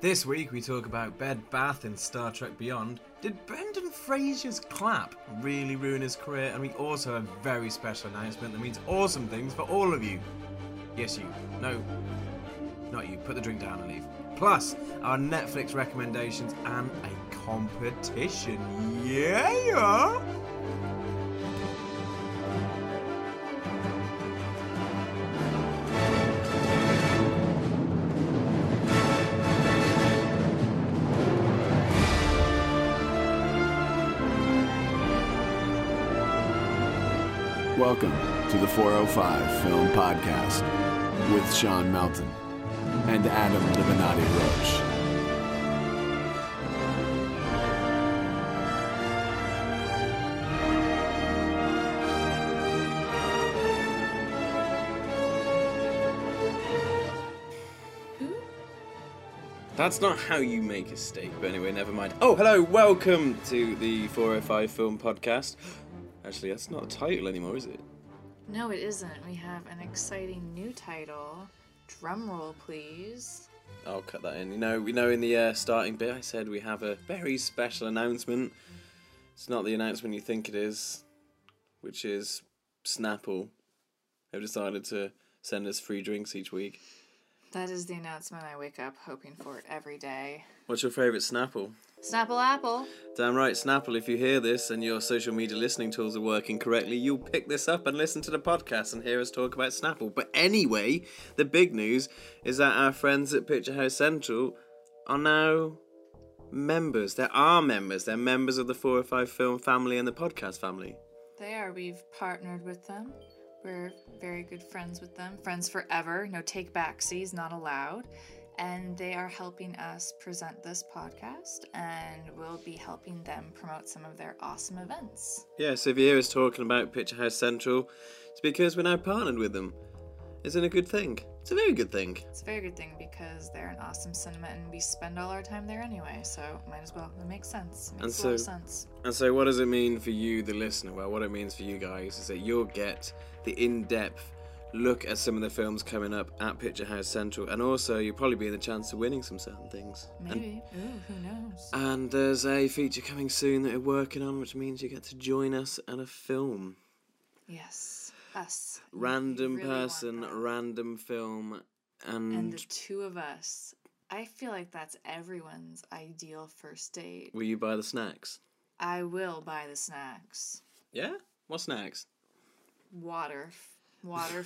This week we talk about Bed Bath in Star Trek Beyond. Did Brendan Fraser's clap really ruin his career? And we also have a very special announcement that means awesome things for all of you. Yes, you. No, not you. Put the drink down and leave. Plus, our Netflix recommendations and a competition. Yeah! Welcome to the 405 Film Podcast with Sean Melton and Adam Libinati Roach. That's not how you make a steak, but anyway, never mind. Oh, hello, welcome to the 405 Film Podcast. Actually, that's not a title anymore, is it? No, it isn't. We have an exciting new title. Drum roll, please. I'll cut that in. You know, in the starting bit, I said we have a very special announcement. It's not the announcement you think it is, which is Snapple have decided to send us free drinks each week. That is the announcement I wake up hoping for every day. What's your favourite Snapple? Snapple Apple. Damn right, Snapple, if you hear this and your social media listening tools are working correctly, you'll pick this up and listen to the podcast and hear us talk about Snapple. But anyway, the big news is that our friends at Picturehouse Central are now members. They are members. They're members of the 405 Film family and the podcast family. They are. We've partnered with them. We're very good friends with them. Friends forever. No take-backsies, not allowed. And they are helping us present this podcast, and we'll be helping them promote some of their awesome events. Yeah, so if you hear us talking about Picturehouse Central, it's because we're now partnered with them. Isn't it a good thing? It's a very good thing. It's a very good thing because they're an awesome cinema, and we spend all our time there anyway, so might as well. It makes sense. It makes a lot of sense. And so what does it mean for you, the listener? Well, what it means for you guys is that you'll get the in-depth look at some of the films coming up at Picturehouse Central, and also you'll probably be in the chance of winning some certain things. Maybe. Ooh, who knows? And there's a feature coming soon that we're working on, which means you get to join us at a film. Yes, us. Random really person, random film, and the two of us. I feel like that's everyone's ideal first date. Will you buy the snacks? I will buy the snacks. Yeah? What snacks? Water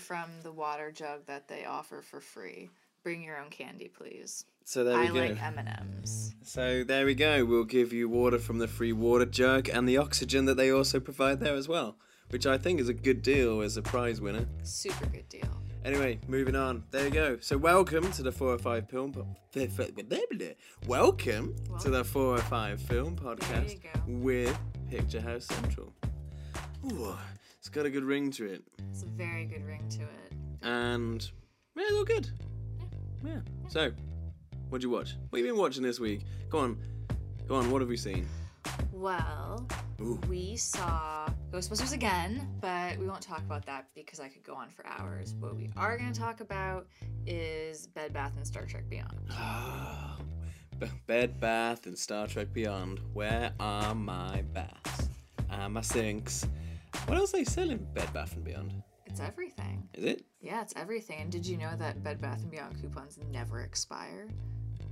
from the water jug that they offer for free. Bring your own candy, please. So there we go. I like M&Ms. So there we go. We'll give you water from the free water jug and the oxygen that they also provide there as well, which I think is a good deal as a prize winner. Super good deal. Anyway, moving on. There you go. So welcome to the 405 Film Podcast. Welcome to the 405 Film Podcast with Picturehouse Central. Ooh. It's got a good ring to it. It's a very good ring to it. And, yeah, they're all good. Yeah. So, what'd you watch? What have you been watching this week? Go on, what have we seen? Well, we saw Ghostbusters again, but we won't talk about that because I could go on for hours. What we are going to talk about is Bed Bath and Star Trek Beyond. Oh, Bed Bath and Star Trek Beyond. Where are my baths and my sinks? What else they sell in Bed Bath & Beyond? It's everything. Is it? Yeah, it's everything. And did you know that Bed Bath & Beyond coupons never expire?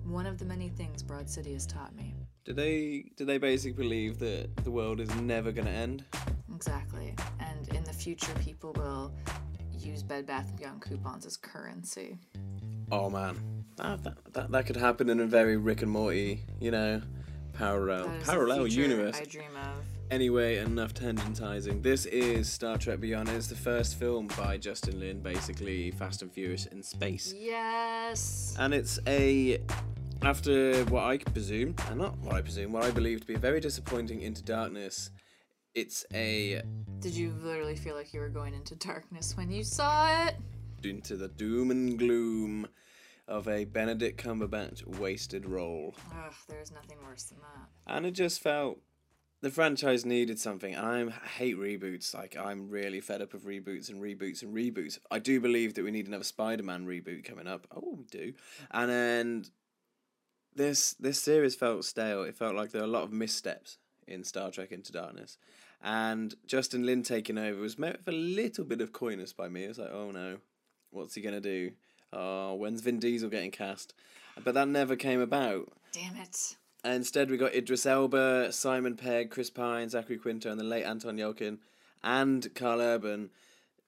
One of the many things Broad City has taught me. Do they basically believe that the world is never going to end? Exactly. And in the future, people will use Bed Bath & Beyond coupons as currency. Oh, man. That could happen in a very Rick and Morty, parallel universe. I dream of. Anyway, enough tangentizing. This is Star Trek Beyond. It's the first film by Justin Lin, basically Fast and Furious in space. Yes! And it's what I believe to be a very disappointing Into Darkness. It's a... Did you literally feel like you were going into darkness when you saw it? Into the doom and gloom of a Benedict Cumberbatch wasted role. Ugh, there's nothing worse than that. And it just felt The franchise needed something, and I hate reboots. Like, I'm really fed up of reboots and reboots and reboots. I do believe that we need another Spider-Man reboot coming up. Oh, we do. And then this series felt stale. It felt like there were a lot of missteps in Star Trek Into Darkness. And Justin Lin taking over was met with a little bit of coyness by me. It was like, oh no, what's he going to do? Oh, when's Vin Diesel getting cast? But that never came about. Damn it. And instead, we got Idris Elba, Simon Pegg, Chris Pine, Zachary Quinto, and the late Anton Yelchin, and Carl Urban.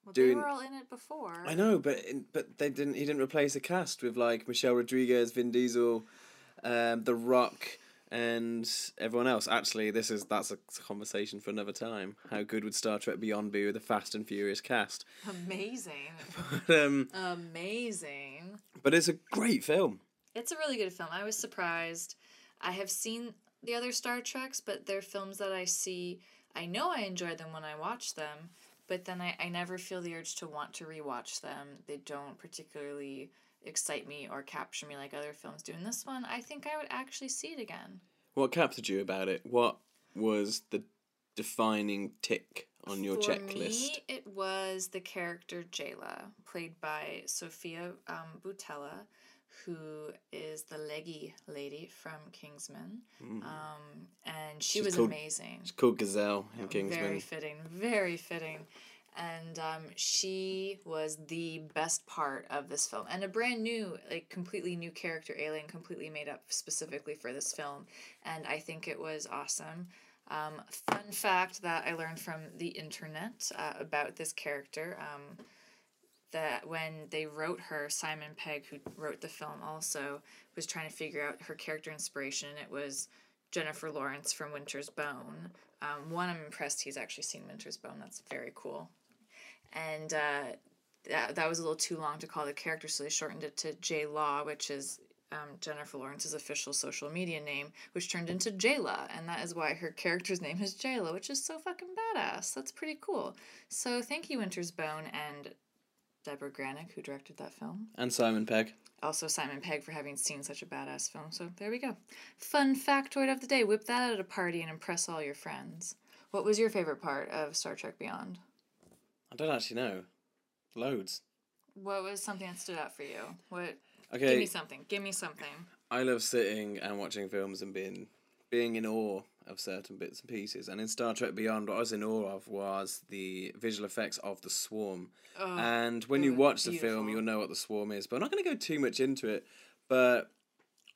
Well, they were all in it before. I know, but they didn't. He didn't replace the cast with like Michelle Rodriguez, Vin Diesel, The Rock, and everyone else. Actually, that's a conversation for another time. How good would Star Trek Beyond be with a Fast and Furious cast? Amazing. Amazing. But it's a great film. It's a really good film. I was surprised. I have seen the other Star Treks, but they're films that I see. I know I enjoy them when I watch them, but then I never feel the urge to want to rewatch them. They don't particularly excite me or capture me like other films do. And this one, I think I would actually see it again. What captured you about it? What was the defining tick on your checklist? For me, it was the character Jayla, played by Sofia Boutella, who is the leggy lady from Kingsman. And she's was called, amazing. She's called Gazelle in Kingsman. Very fitting, very fitting. And she was the best part of this film. And a brand new, like, completely new character, alien, completely made up specifically for this film. And I think it was awesome. Fun fact that I learned from the internet about this character, that when they wrote her, Simon Pegg, who wrote the film also, was trying to figure out her character inspiration. It was Jennifer Lawrence from Winter's Bone. One, I'm impressed he's actually seen Winter's Bone. That's very cool. And that was a little too long to call the character, so they shortened it to J-Law, which is Jennifer Lawrence's official social media name, which turned into Jayla, and that is why her character's name is Jayla, which is so fucking badass. That's pretty cool. So thank you, Winter's Bone, and Deborah Granick, who directed that film. And Simon Pegg. Also Simon Pegg, for having seen such a badass film. So there we go. Fun factoid of the day. Whip that at a party and impress all your friends. What was your favorite part of Star Trek Beyond? I don't actually know. Loads. What was something that stood out for you? What? Okay. Give me something. Give me something. I love sitting and watching films and being in awe of certain bits and pieces. And in Star Trek Beyond, what I was in awe of was the visual effects of the swarm. Oh, and when you watch the film, you'll know what the swarm is. But I'm not going to go too much into it. But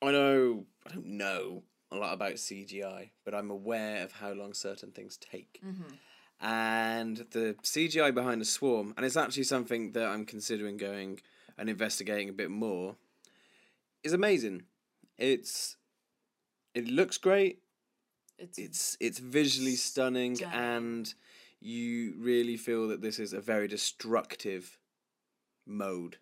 I don't know a lot about CGI, but I'm aware of how long certain things take. Mm-hmm. And the CGI behind the swarm, and it's actually something that I'm considering going and investigating a bit more, is amazing. It looks great. It's visually stunning, and you really feel that this is a very destructive mode.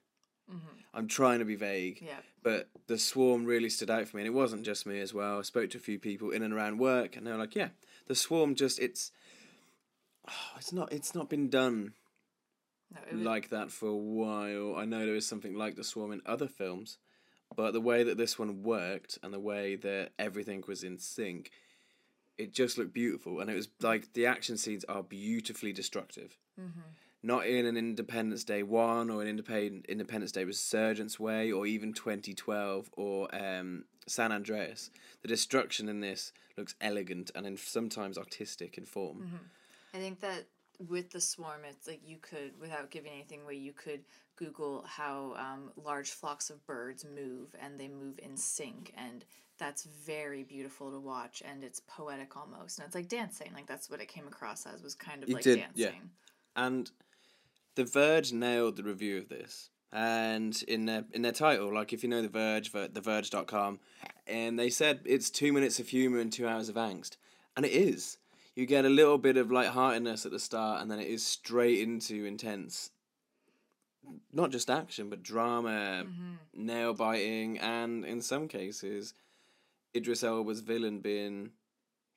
Mm-hmm. I'm trying to be vague, but the swarm really stood out for me, and it wasn't just me as well. I spoke to a few people in and around work, and they were like, "Yeah, the swarm just it's not been done like that for a while." I know there is something like the swarm in other films, but the way that this one worked and the way that everything was in sync, it just looked beautiful. And it was like the action scenes are beautifully destructive. Mm-hmm. Not in an Independence Day 1 or an Independence Day Resurgence way, or even 2012 or San Andreas. The destruction in this looks elegant and sometimes artistic in form. Mm-hmm. I think that with the swarm, it's like you could, without giving anything away, you could Google how large flocks of birds move, and they move in sync, and that's very beautiful to watch, and it's poetic almost, and it's like dancing. Like, that's what it came across as, was kind of dancing. Yeah. And The Verge nailed the review of this, and in their title, like, if you know The Verge, TheVerge.com, and they said it's 2 minutes of humour and 2 hours of angst, and it is. You get a little bit of lightheartedness at the start, and then it is straight into intense, not just action, but drama, mm-hmm. nail-biting, and in some cases, Idris Elba's villain being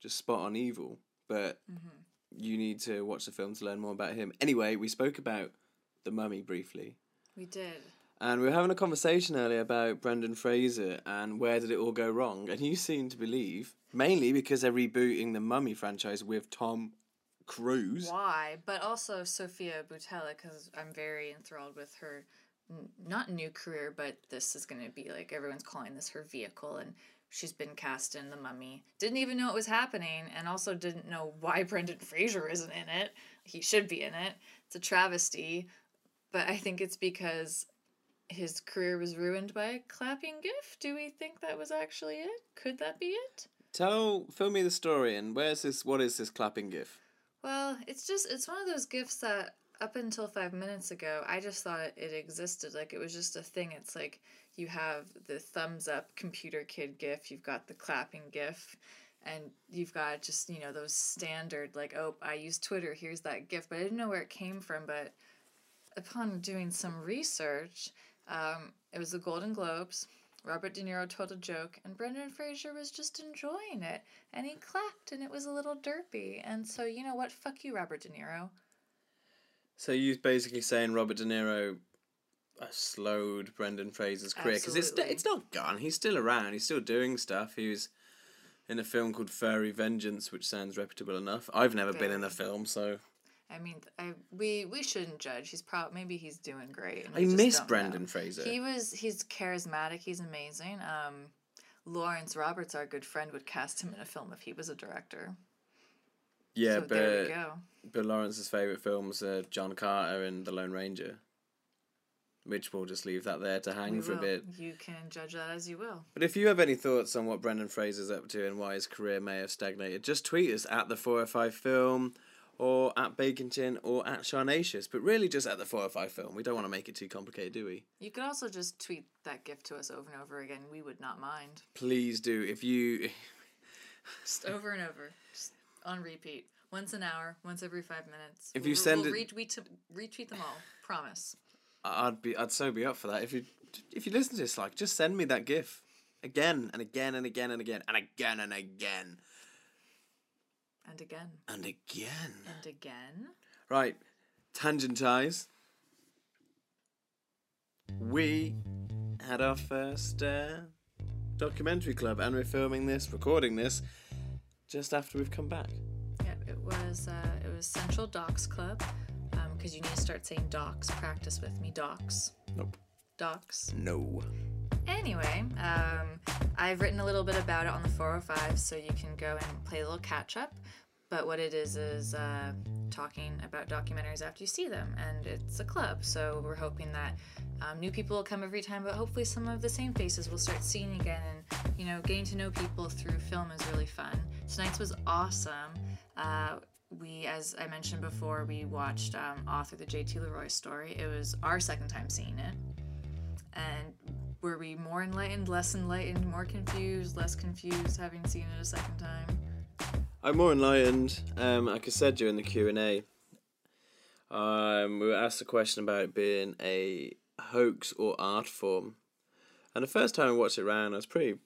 just spot-on evil. But mm-hmm. you need to watch the film to learn more about him. Anyway, we spoke about The Mummy briefly. We did. And we were having a conversation earlier about Brendan Fraser and where did it all go wrong, and you seem to believe, mainly because they're rebooting the Mummy franchise with Tom Cruise. Why? But also Sofia Boutella, because I'm very enthralled with her, not new career, but this is going to be, like, everyone's calling this her vehicle, and she's been cast in The Mummy. Didn't even know it was happening, and also didn't know why Brendan Fraser isn't in it. He should be in it. It's a travesty, but I think it's because his career was ruined by a clapping gif. Do we think that was actually it? Could that be it? Fill me the story, and what is this clapping gif? Well, it's one of those gifs that up until 5 minutes ago, I just thought it existed. Like, it was just a thing. It's like you have the thumbs up computer kid gif, you've got the clapping gif, and you've got just, you know, those standard, like, oh, I use Twitter, here's that gif. But I didn't know where it came from, but upon doing some research, it was the Golden Globes. Robert De Niro told a joke, and Brendan Fraser was just enjoying it, and he clapped, and it was a little derpy. And so, you know what? Fuck you, Robert De Niro. So you're basically saying Robert De Niro slowed Brendan Fraser's career, because it's not gone. He's still around. He's still doing stuff. He was in a film called Furry Vengeance, which sounds reputable enough. I've never been in a film, so. I mean, we shouldn't judge. He's maybe he's doing great. I miss Brendan Fraser. He's charismatic. He's amazing. Lawrence Roberts, our good friend, would cast him in a film if he was a director. Yeah, so but there we go. But Lawrence's favorite films are John Carter and The Lone Ranger, which we'll just leave that there to hang for a bit. You can judge that as you will. But if you have any thoughts on what Brendan Fraser's up to and why his career may have stagnated, just tweet us at the 405 film. Or at Baconton, or at Sharnacious, but really just at the 405 film. We don't want to make it too complicated, do we? You could also just tweet that gif to us over and over again. We would not mind. Please do. If you... just over and over. Just on repeat. Once an hour, once every 5 minutes. If you send it... retweet them all. Promise. I'd so be up for that. If you listen to this, like, just send me that gif. Again, and again, and again, and again, and again, and again. And again. And again. And again. Right. Tangentize. We had our first documentary club, and we're recording this, just after we've come back. Yeah, it was Central Docs Club, because you need to start saying docs. Practice with me. Docs. Nope. Docs. No. Anyway, I've written a little bit about it on the 405, so you can go and play a little catch-up. But what it is talking about documentaries after you see them, and it's a club. So we're hoping that new people will come every time, but hopefully some of the same faces we'll start seeing again. And, you know, getting to know people through film is really fun. Tonight's was awesome. We, as I mentioned before, we watched Author, the J.T. Leroy Story. It was our second time seeing it. And were we more enlightened, less enlightened, more confused, less confused, having seen it a second time? I'm more enlightened. Like I said during the Q&A, we were asked a question about it being a hoax or art form. And the first time I watched it round, I was pretty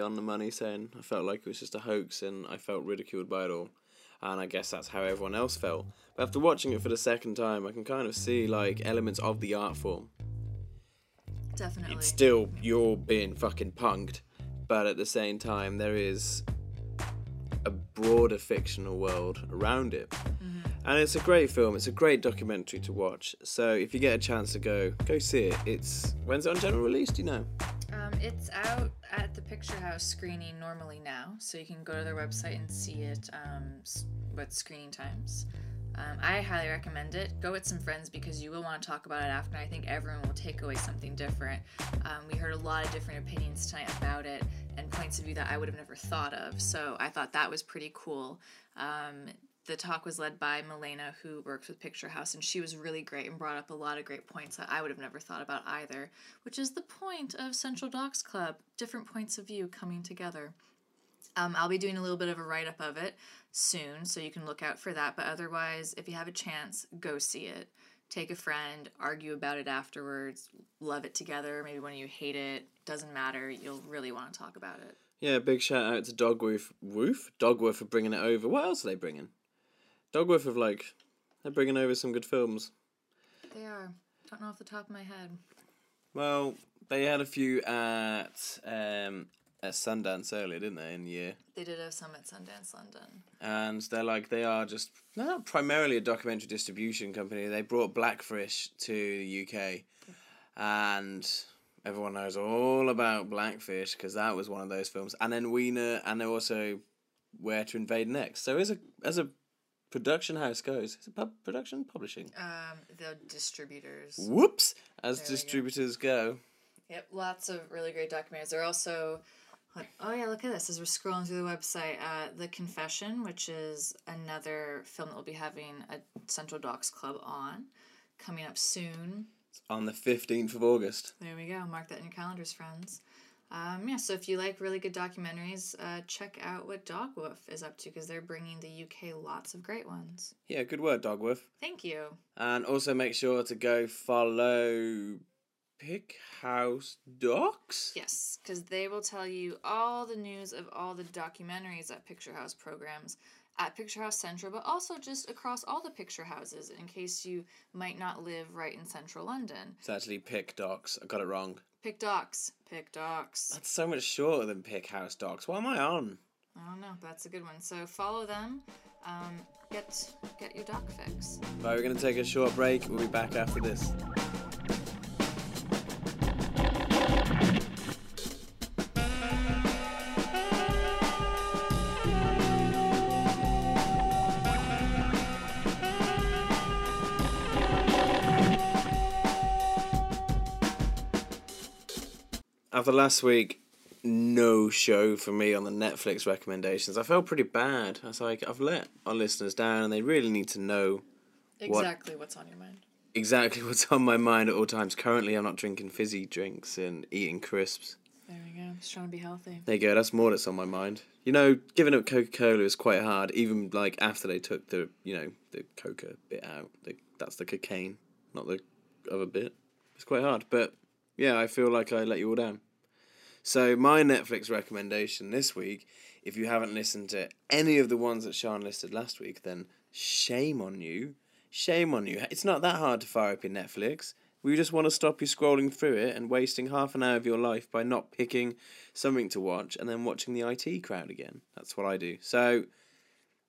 on the money, saying I felt like it was just a hoax and I felt ridiculed by it all. And I guess that's how everyone else felt. But after watching it for the second time, I can kind of see, like, elements of the art form. Definitely. It's still, you're being fucking punked, but at the same time, there is a broader fictional world around it. Mm-hmm. And it's a great film. It's a great documentary to watch. So if you get a chance to go see it. When's it on general release, do you know? It's out at the Picturehouse screening normally now, so you can go to their website and see it, what screening times. I highly recommend it. Go with some friends because you will want to talk about it after. I think everyone will take away something different. We heard a lot of different opinions tonight about it and points of view that I would have never thought of. So I thought that was pretty cool. The talk was led by Milena, who works with Picturehouse, and she was really great and brought up a lot of great points that I would have never thought about either, which is the point of Central Docs Club, different points of view coming together. I'll be doing a little bit of a write-up of it soon, so you can look out for that. But otherwise, if you have a chance, go see it. Take a friend, argue about it afterwards, love it together. Maybe one of you hate it. Doesn't matter. You'll really want to talk about it. Yeah, big shout-out to Dogwoof for bringing it over. What else are they bringing? Dogwoof have, like, they're bringing over some good films. They are. Don't know off the top of my head. Well, they had a few at Sundance earlier, didn't they, in the year? They did have some at Sundance London. And they're like, they are just, they're not primarily a documentary distribution company. They brought Blackfish to the UK. And everyone knows all about Blackfish because that was one of those films. And then Wiener, and also Where to Invade Next. So as a production house goes, is it production? Publishing? The distributors. Whoops! As distributors go. Yep, lots of really great documentaries. They're also, oh yeah, look at this. As we're scrolling through the website, The Confession, which is another film that we'll be having a Central Docs Club on, coming up soon. It's on the 15th of August. There we go. Mark that in your calendars, friends. Yeah, so if you like really good documentaries, check out what Dogwoof is up to, because they're bringing the UK lots of great ones. Yeah, good work, Dogwoof. Thank you. And also make sure to go follow Picturehouse Docs? Yes, because they will tell you all the news of all the documentaries at Picturehouse programs, at Picturehouse Central, but also just across all the Picturehouses, in case you might not live right in central London. It's actually Pick Docs. I got it wrong. Pick Docs. Pick Docs. That's so much shorter than Picturehouse Docs. What am I on? I don't know. That's a good one. So follow them. Get your doc fix. Right, we're going to take a short break. We'll be back after this. After last week, no show for me on the Netflix recommendations. I felt pretty bad. I was like, I've let our listeners down, and they really need to know exactly what's on your mind. Exactly what's on my mind at all times. Currently, I'm not drinking fizzy drinks and eating crisps. There we go. Just trying to be healthy. There you go. That's more that's on my mind. You know, giving up Coca-Cola is quite hard, even like after they took the, you know, the coca bit out. That's the cocaine, not the other bit. It's quite hard, but yeah, I feel like I let you all down. So my Netflix recommendation this week, if you haven't listened to any of the ones that Sian listed last week, then shame on you. Shame on you. It's not that hard to fire up your Netflix. We just want to stop you scrolling through it and wasting half an hour of your life by not picking something to watch and then watching the IT Crowd again. That's what I do. So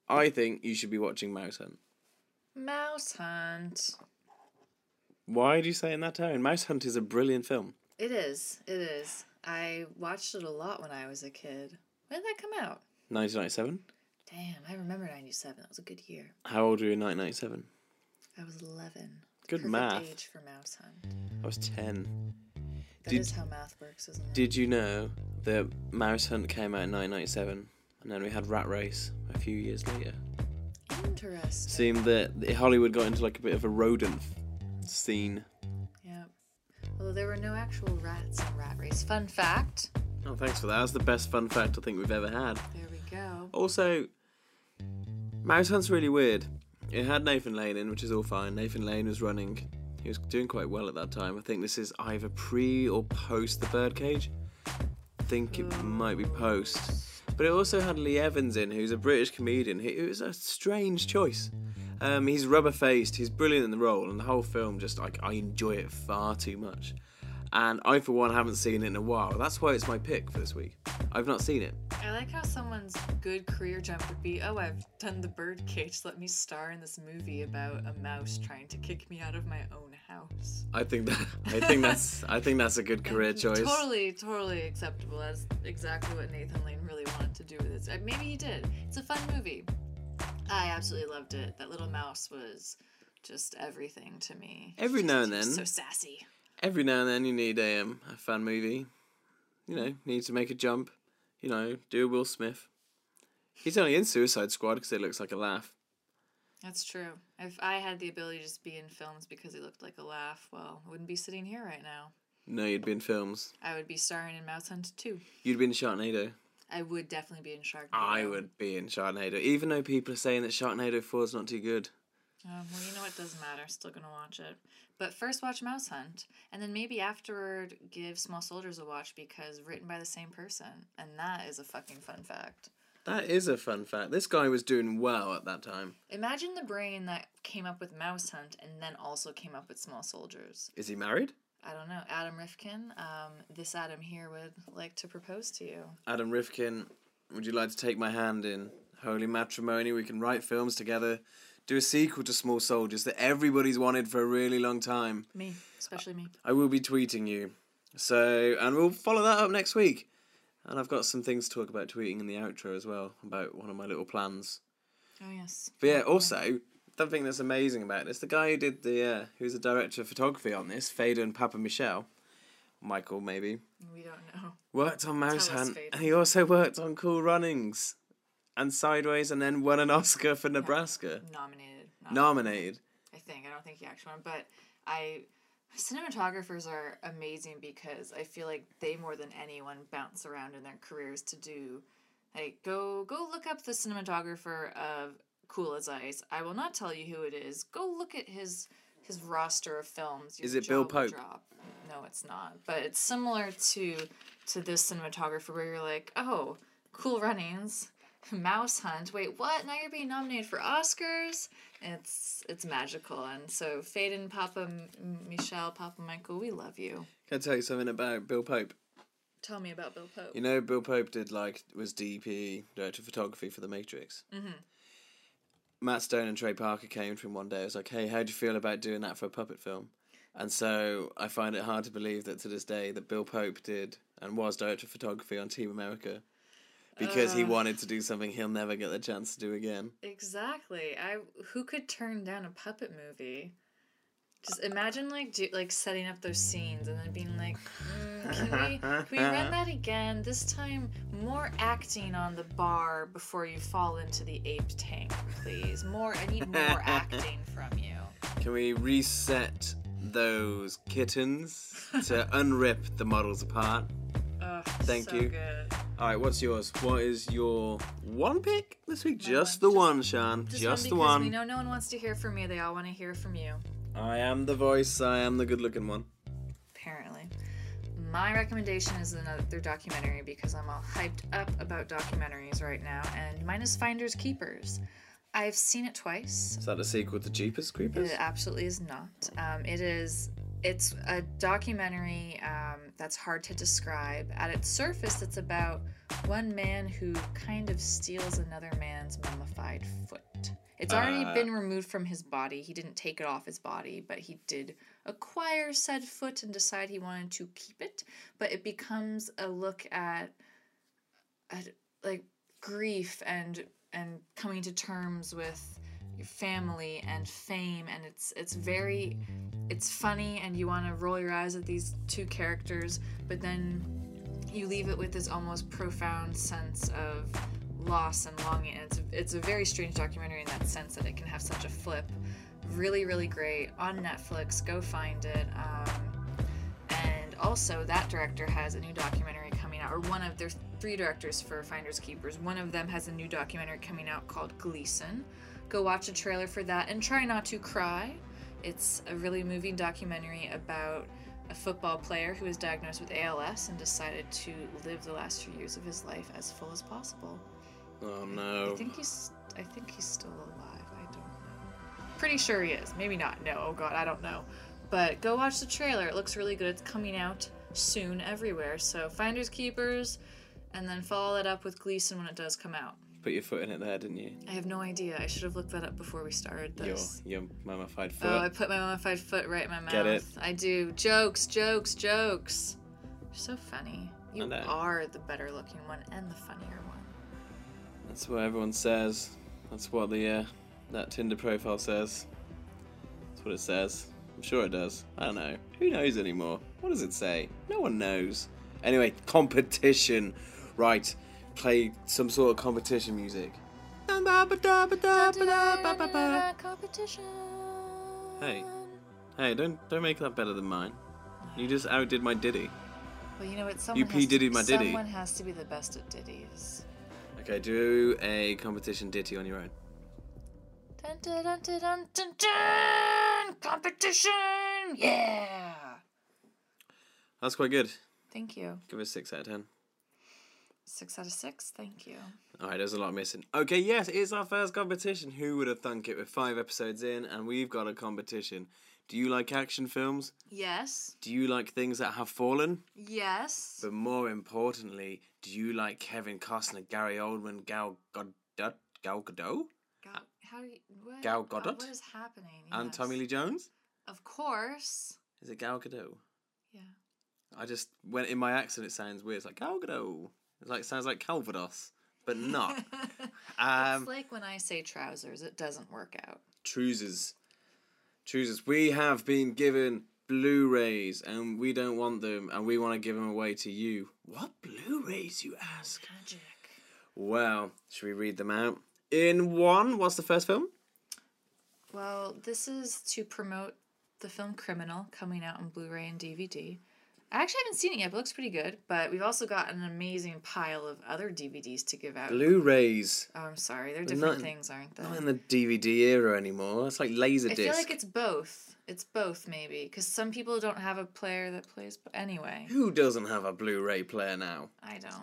I think you should be watching Mouse Hunt. Mouse Hunt. Why do you say it in that tone? Mouse Hunt is a brilliant film. It is. It is. I watched it a lot when I was a kid. When did that come out? 1997. Damn, I remember 1997. That was a good year. How old were you in 1997? I was 11. Good math. Perfect age for Mouse Hunt. I was 10. That is how math works, isn't it? Did you know that Mouse Hunt came out in 1997, and then we had Rat Race a few years later? Interesting. Seemed that Hollywood got into like a bit of a rodent scene. Although there were no actual rats in Rat Race. Fun fact. Oh, thanks for that. That's the best fun fact I think we've ever had. There we go. Also, Mouse Hunt's really weird. It had Nathan Lane in, which is all fine. Nathan Lane was running. He was doing quite well at that time. I think this is either pre or post The Birdcage. I think it might be post. But it also had Lee Evans in, who's a British comedian. It was a strange choice. He's rubber-faced, he's brilliant in the role, and the whole film, just like, I enjoy it far too much. And I, for one, haven't seen it in a while. That's why it's my pick for this week. I've not seen it. I like how someone's good career jump would be, oh, I've done The Birdcage, let me star in this movie about a mouse trying to kick me out of my own house. I think that's a good career choice. Totally acceptable. That's exactly what Nathan Lane really wanted to do with this. Maybe he did. It's a fun movie. I absolutely loved it. That little mouse was just everything to me. Every now and then. So sassy. Every now and then you need a fan movie. You know, need to make a jump. You know, do a Will Smith. He's only in Suicide Squad because it looks like a laugh. That's true. If I had the ability to just be in films because it looked like a laugh, well, I wouldn't be sitting here right now. No, you'd be in films. I would be starring in Mouse Hunt 2. You'd be in Sharknado. I would definitely be in Sharknado. I would be in Sharknado, even though people are saying that Sharknado 4 is not too good. Well, you know what, doesn't matter. Still going to watch it. But first watch Mouse Hunt, and then maybe afterward give Small Soldiers a watch because written by the same person. And that is a fucking fun fact. That is a fun fact. This guy was doing well at that time. Imagine the brain that came up with Mouse Hunt and then also came up with Small Soldiers. Is he married? I don't know, Adam Rifkin, this Adam here would like to propose to you. Adam Rifkin, would you like to take my hand in holy matrimony? We can write films together, do a sequel to Small Soldiers that everybody's wanted for a really long time. Me, especially me. I will be tweeting you. So, and we'll follow that up next week. And I've got some things to talk about tweeting in the outro as well, about one of my little plans. Oh, yes. But yeah, also... the thing that's amazing about this, the guy who did the, who's the director of photography on this, Phedon Papamichael, Michael maybe. We don't know. Worked on Mouse Hunt, and he also worked on Cool Runnings, and Sideways, and then won an Oscar for Nebraska. Nominated. I think. I don't think he actually won, but cinematographers are amazing because I feel like they more than anyone bounce around in their careers to do, like, go look up the cinematographer of Cool as Ice. I will not tell you who it is. Go look at his roster of films. Is it Bill Pope? No, it's not. But it's similar to this cinematographer where you're like, oh, Cool Runnings, Mouse Hunt. Wait, what? Now you're being nominated for Oscars? It's magical. And so Phedon Papamichael, we love you. Can I tell you something about Bill Pope? Tell me about Bill Pope. You know, Bill Pope was DP, director of photography for The Matrix. Mm-hmm. Matt Stone and Trey Parker came to him one day. I was like, hey, how do you feel about doing that for a puppet film? And so I find it hard to believe that to this day that Bill Pope did and was director of photography on Team America because he wanted to do something he'll never get the chance to do again. Exactly. Who could turn down a puppet movie? Just imagine like setting up those scenes and then being like, can we run that again? This time, more acting on the bar before you fall into the ape tank, please. I need more acting from you. Can we reset those kittens to unrip the models apart? Oh, Thank you. Good. All right, what's yours? What is your one pick this week? Just the one, Sean. Just the one. We know no one wants to hear from me. They all want to hear from you. I am the voice. I am the good-looking one. Apparently. My recommendation is another documentary because I'm all hyped up about documentaries right now, and mine is Finders Keepers. I've seen it twice. Is that a sequel to Jeepers Creepers? It absolutely is not. It's a documentary that's hard to describe. At its surface, it's about one man who kind of steals another man's mummified foot. It's already been removed from his body. He didn't take it off his body, but he did acquire said foot and decide he wanted to keep it. But it becomes a look at like grief and coming to terms with your family and fame, and it's funny, and you want to roll your eyes at these two characters, but then you leave it with this almost profound sense of loss and longing. It's a very strange documentary in that sense that it can have such a flip. Really, really great. On Netflix, go find it. And also, that director has a new documentary coming out, or one of their three directors for Finders Keepers. One of them has a new documentary coming out called Gleason. Go watch a trailer for that and try not to cry. It's a really moving documentary about a football player who was diagnosed with ALS and decided to live the last few years of his life as full as possible. Oh no! I think he's still alive. I don't know. Pretty sure he is. Maybe not. No. Oh god, I don't know. But go watch the trailer. It looks really good. It's coming out soon everywhere. So Finders Keepers, and then follow it up with Gleason when it does come out. Put your foot in it there, didn't you? I have no idea. I should have looked that up before we started this. Your mummified foot. Oh, I put my mummified foot right in my mouth. Get it? I do. Jokes. You're so funny. You are the better looking one and the funnier one. That's what everyone says. That's what that Tinder profile says. That's what it says. I'm sure it does. I don't know. Who knows anymore? What does it say? No one knows. Anyway, competition. Right. Play some sort of competition music. Competition. Hey, don't make that better than mine. You just outdid my diddy. Well, you know what? Someone has to be the best at diddies. Okay, do a competition ditty on your own. Dun, dun, dun, dun, dun, dun, dun. Competition! Yeah! That's quite good. Thank you. Give us 6 out of 10. 6 out of 6? Thank you. Alright, there's a lot missing. Okay, yes, it's our first competition. Who would have thunk it? We're 5 episodes in, and we've got a competition. Do you like action films? Yes. Do you like things that have fallen? Yes. But more importantly, do you like Kevin Costner, Gary Oldman, Gal Gadot? Gal Gadot? What is happening? Yes. And Tommy Lee Jones? Of course. Is it Gal Gadot? Yeah. I just went in my accent. It sounds weird. It's like Gal Gadot. It's like sounds like Calvados, but not. It's like when I say trousers, it doesn't work out. Trousers. We have been given Blu-rays, and we don't want them, and we want to give them away to you. What Blu-rays, you ask? Magic. Well, should we read them out? In one, what's the first film? Well, this is to promote the film Criminal, coming out on Blu-ray and DVD. I actually haven't seen it yet, but it looks pretty good. But we've also got an amazing pile of other DVDs to give out. Blu-rays. Oh, I'm sorry. They're different things, aren't they? Not in the DVD era anymore. It's like Laserdisc. I feel like it's both. It's both, maybe. Because some people don't have a player that plays... But anyway. Who doesn't have a Blu-ray player now? I don't.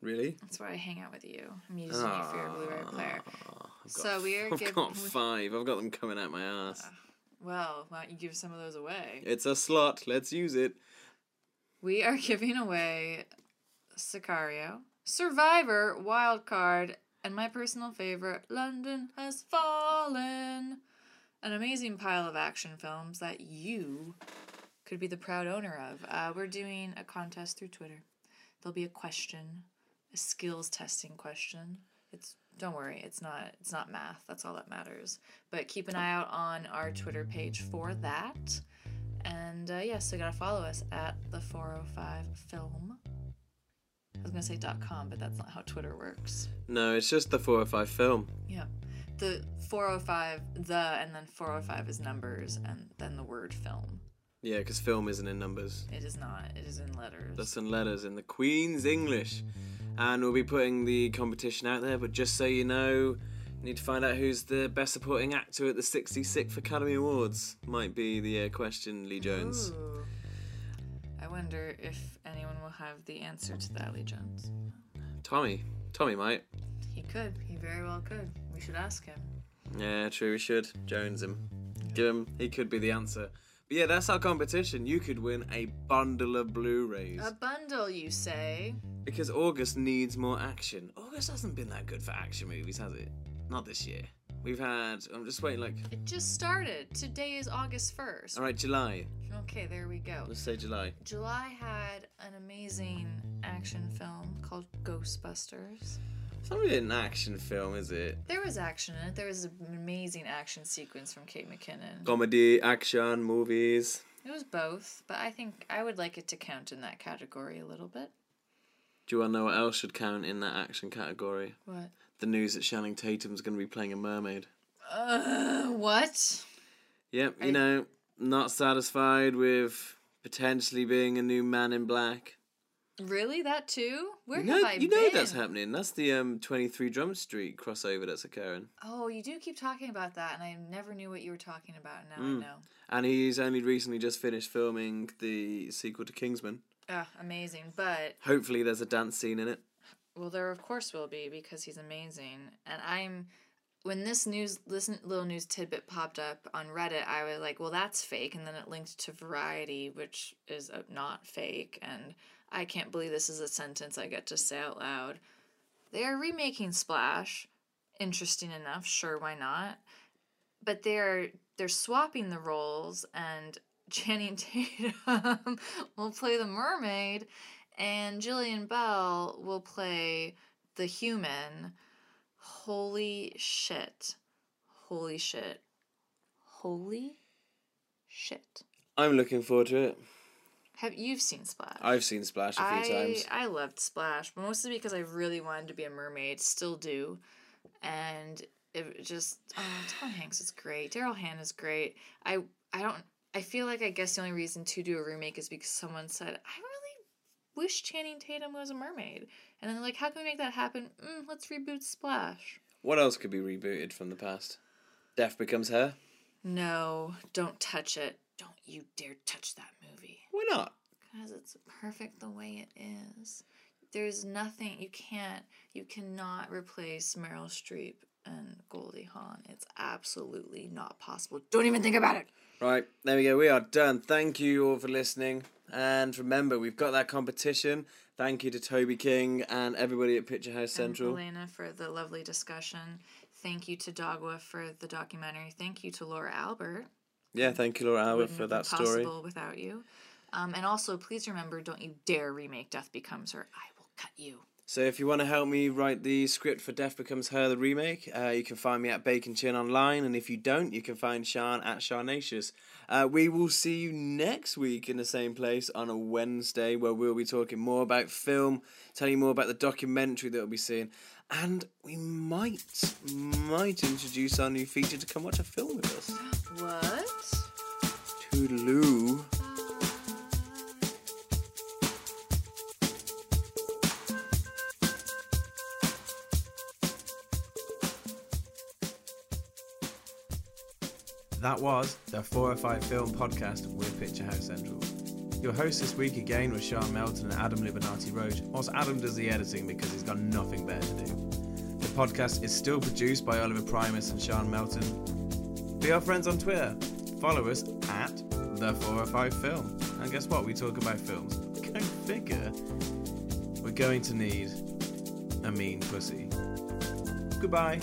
Really? That's why I hang out with you. I'm using you for your Blu-ray player. I've got 5. I've got them coming out my ass. Well, why don't you give some of those away? It's a slot. Let's use it. We are giving away Sicario, Survivor, Wildcard, and my personal favorite, London Has Fallen. An amazing pile of action films that you could be the proud owner of. We're doing a contest through Twitter. There'll be a question, a skills testing question. Don't worry, it's not math. That's all that matters. But keep an eye out on our Twitter page for that. And so you gotta follow us at the 405 film. I was gonna say .com, but that's not how Twitter works. No, it's just the 405 film. Yeah, the 405 and then 405 is numbers and then the word film. Yeah, because film isn't in numbers. It is not. It is in letters. That's in letters in the Queen's English. And we'll be putting the competition out there, but just so you know, you need to find out who's the best supporting actor at the 66th Academy Awards. Might be the question, Lee Jones. Ooh. I wonder if anyone will have the answer to that, Lee Jones. Tommy might. He could. He very well could. We should ask him. Yeah, true, we should. Jones him. Yeah. Give him. He could be the answer. But yeah, that's our competition. You could win a bundle of Blu-rays. A bundle, you say? Because August needs more action. August hasn't been that good for action movies, has it? Not this year. We've had... I'm just waiting, like... It just started. Today is August 1st. All right, July. Okay, there we go. Let's say July. July had an amazing action film called Ghostbusters. It's not really an action film, is it? There was action in it. There was an amazing action sequence from Kate McKinnon. Comedy, action, movies. It was both, but I think I would like it to count in that category a little bit. Do you want to know what else should count in that action category? What? The news that Channing Tatum's going to be playing a mermaid. What? Yep, not satisfied with potentially being a new Man in Black. Really? That too? Where have I been? You know that's happening. That's the 23 Drum Street crossover that's occurring. Oh, you do keep talking about that, and I never knew what you were talking about, and now I know. And he's only recently just finished filming the sequel to Kingsman. Ah, amazing, but... Hopefully there's a dance scene in it. Well, there of course will be, because he's amazing. And when this little news tidbit popped up on Reddit, I was like, well, that's fake, and then it linked to Variety, which is not fake, and... I can't believe this is a sentence I get to say out loud. They are remaking Splash. Interesting enough, sure, why not? But they're swapping the roles, and Channing Tatum will play the mermaid, and Jillian Bell will play the human. Holy shit. Holy shit. Holy shit. I'm looking forward to it. You've seen Splash? I've seen Splash a few times. I loved Splash, but mostly because I really wanted to be a mermaid, still do. And it just Tom Hanks is great. Daryl Hannah is great. I feel like I guess the only reason to do a remake is because someone said, I really wish Channing Tatum was a mermaid. And then they're like, how can we make that happen? Let's reboot Splash. What else could be rebooted from the past? Death Becomes Her? No, don't touch it. Don't you dare touch that movie. Why not? Because it's perfect the way it is. There's nothing... You cannot replace Meryl Streep and Goldie Hawn. It's absolutely not possible. Don't even think about it. Right, there we go. We are done. Thank you all for listening. And remember, we've got that competition. Thank you to Toby King and everybody at Picturehouse Central. And Elena for the lovely discussion. Thank you to Dogwoof for the documentary. Thank you to Laura Albert. Yeah, thank you, Laura Albert, for that story. It wouldn't be possible without you. And also, please remember, don't you dare remake Death Becomes Her. I will cut you. So if you want to help me write the script for Death Becomes Her, the remake, you can find me at Bacon Chin online, and if you don't, you can find Sean at Sharnacious. We will see you next week in the same place on a Wednesday, where we'll be talking more about film, telling you more about the documentary that we'll be seeing, and we might introduce our new feature to come watch a film with us. What? Toodaloo. That was the 405 Film Podcast with Picturehouse Central. Your host this week again was Sean Melton and Adam Libonati Roach, whilst Adam does the editing because he's got nothing better to do. The podcast is still produced by Oliver Primus and Sean Melton. Be our friends on Twitter. Follow us at the 405 Film. And guess what? We talk about films. Go figure. We're going to need a mean pussy. Goodbye.